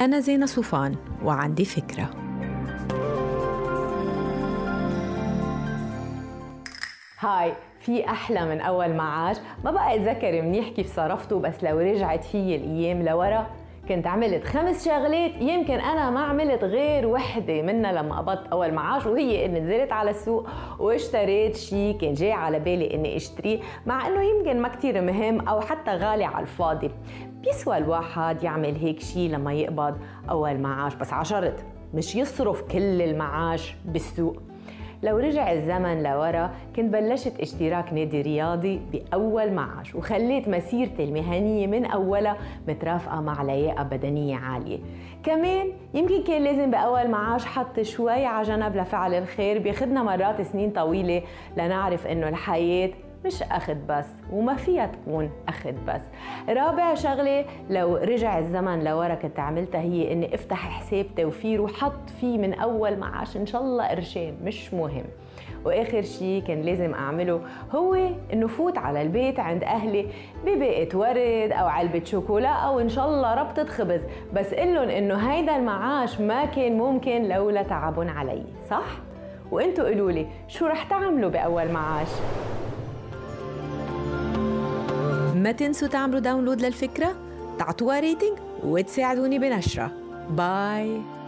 أنا زينة صوفان وعندي فكرة. هاي في أحلى من أول ما عاش، ما بقى أتذكر منيح كيف صرفته، بس لو رجعت فيي الأيام لورا كنت عملت 5 شغلات يمكن أنا ما عملت غير وحدة منها لما قبضت أول معاش، وهي إني نزلت على السوق واشتريت شيء كان جاي على بالي إني اشتريه، مع إنه يمكن ما كتير مهم أو حتى غالي على الفاضي. بيسوى الواحد يعمل هيك شيء لما يقبض أول معاش، بس على شرط مش يصرف كل المعاش بالسوق. لو رجع الزمن لورا كنت بلشت اشتراك نادي رياضي بأول معاش، وخليت مسيرتي المهنية من أولها مترافقة مع لياقة بدنية عالية. كمان يمكن كان لازم بأول معاش حط شوي على جنب لفعل الخير، بياخدنا مرات سنين طويلة لنعرف إنه الحياة مش أخذ بس وما فيها تكون أخذ بس. 4 شغلة لو رجع الزمن لورا كنت عملتها هي إني افتح حساب توفير وحط فيه من أول معاش إن شاء الله قرشين مش مهم. وآخر شي كان لازم أعمله هو إنه فوت على البيت عند أهلي بباقة ورد أو علبة شوكولا أو إن شاء الله ربطة خبز، بس قلن إنه هيدا المعاش ما كان ممكن لولا تعبن علي، صح؟ وإنتوا قلولي شو رح تعملوا بأول معاش؟ ما تنسوا تعملوا داونلود للفكرة، تعطوها ريتنج وتساعدوني بنشرها. باي.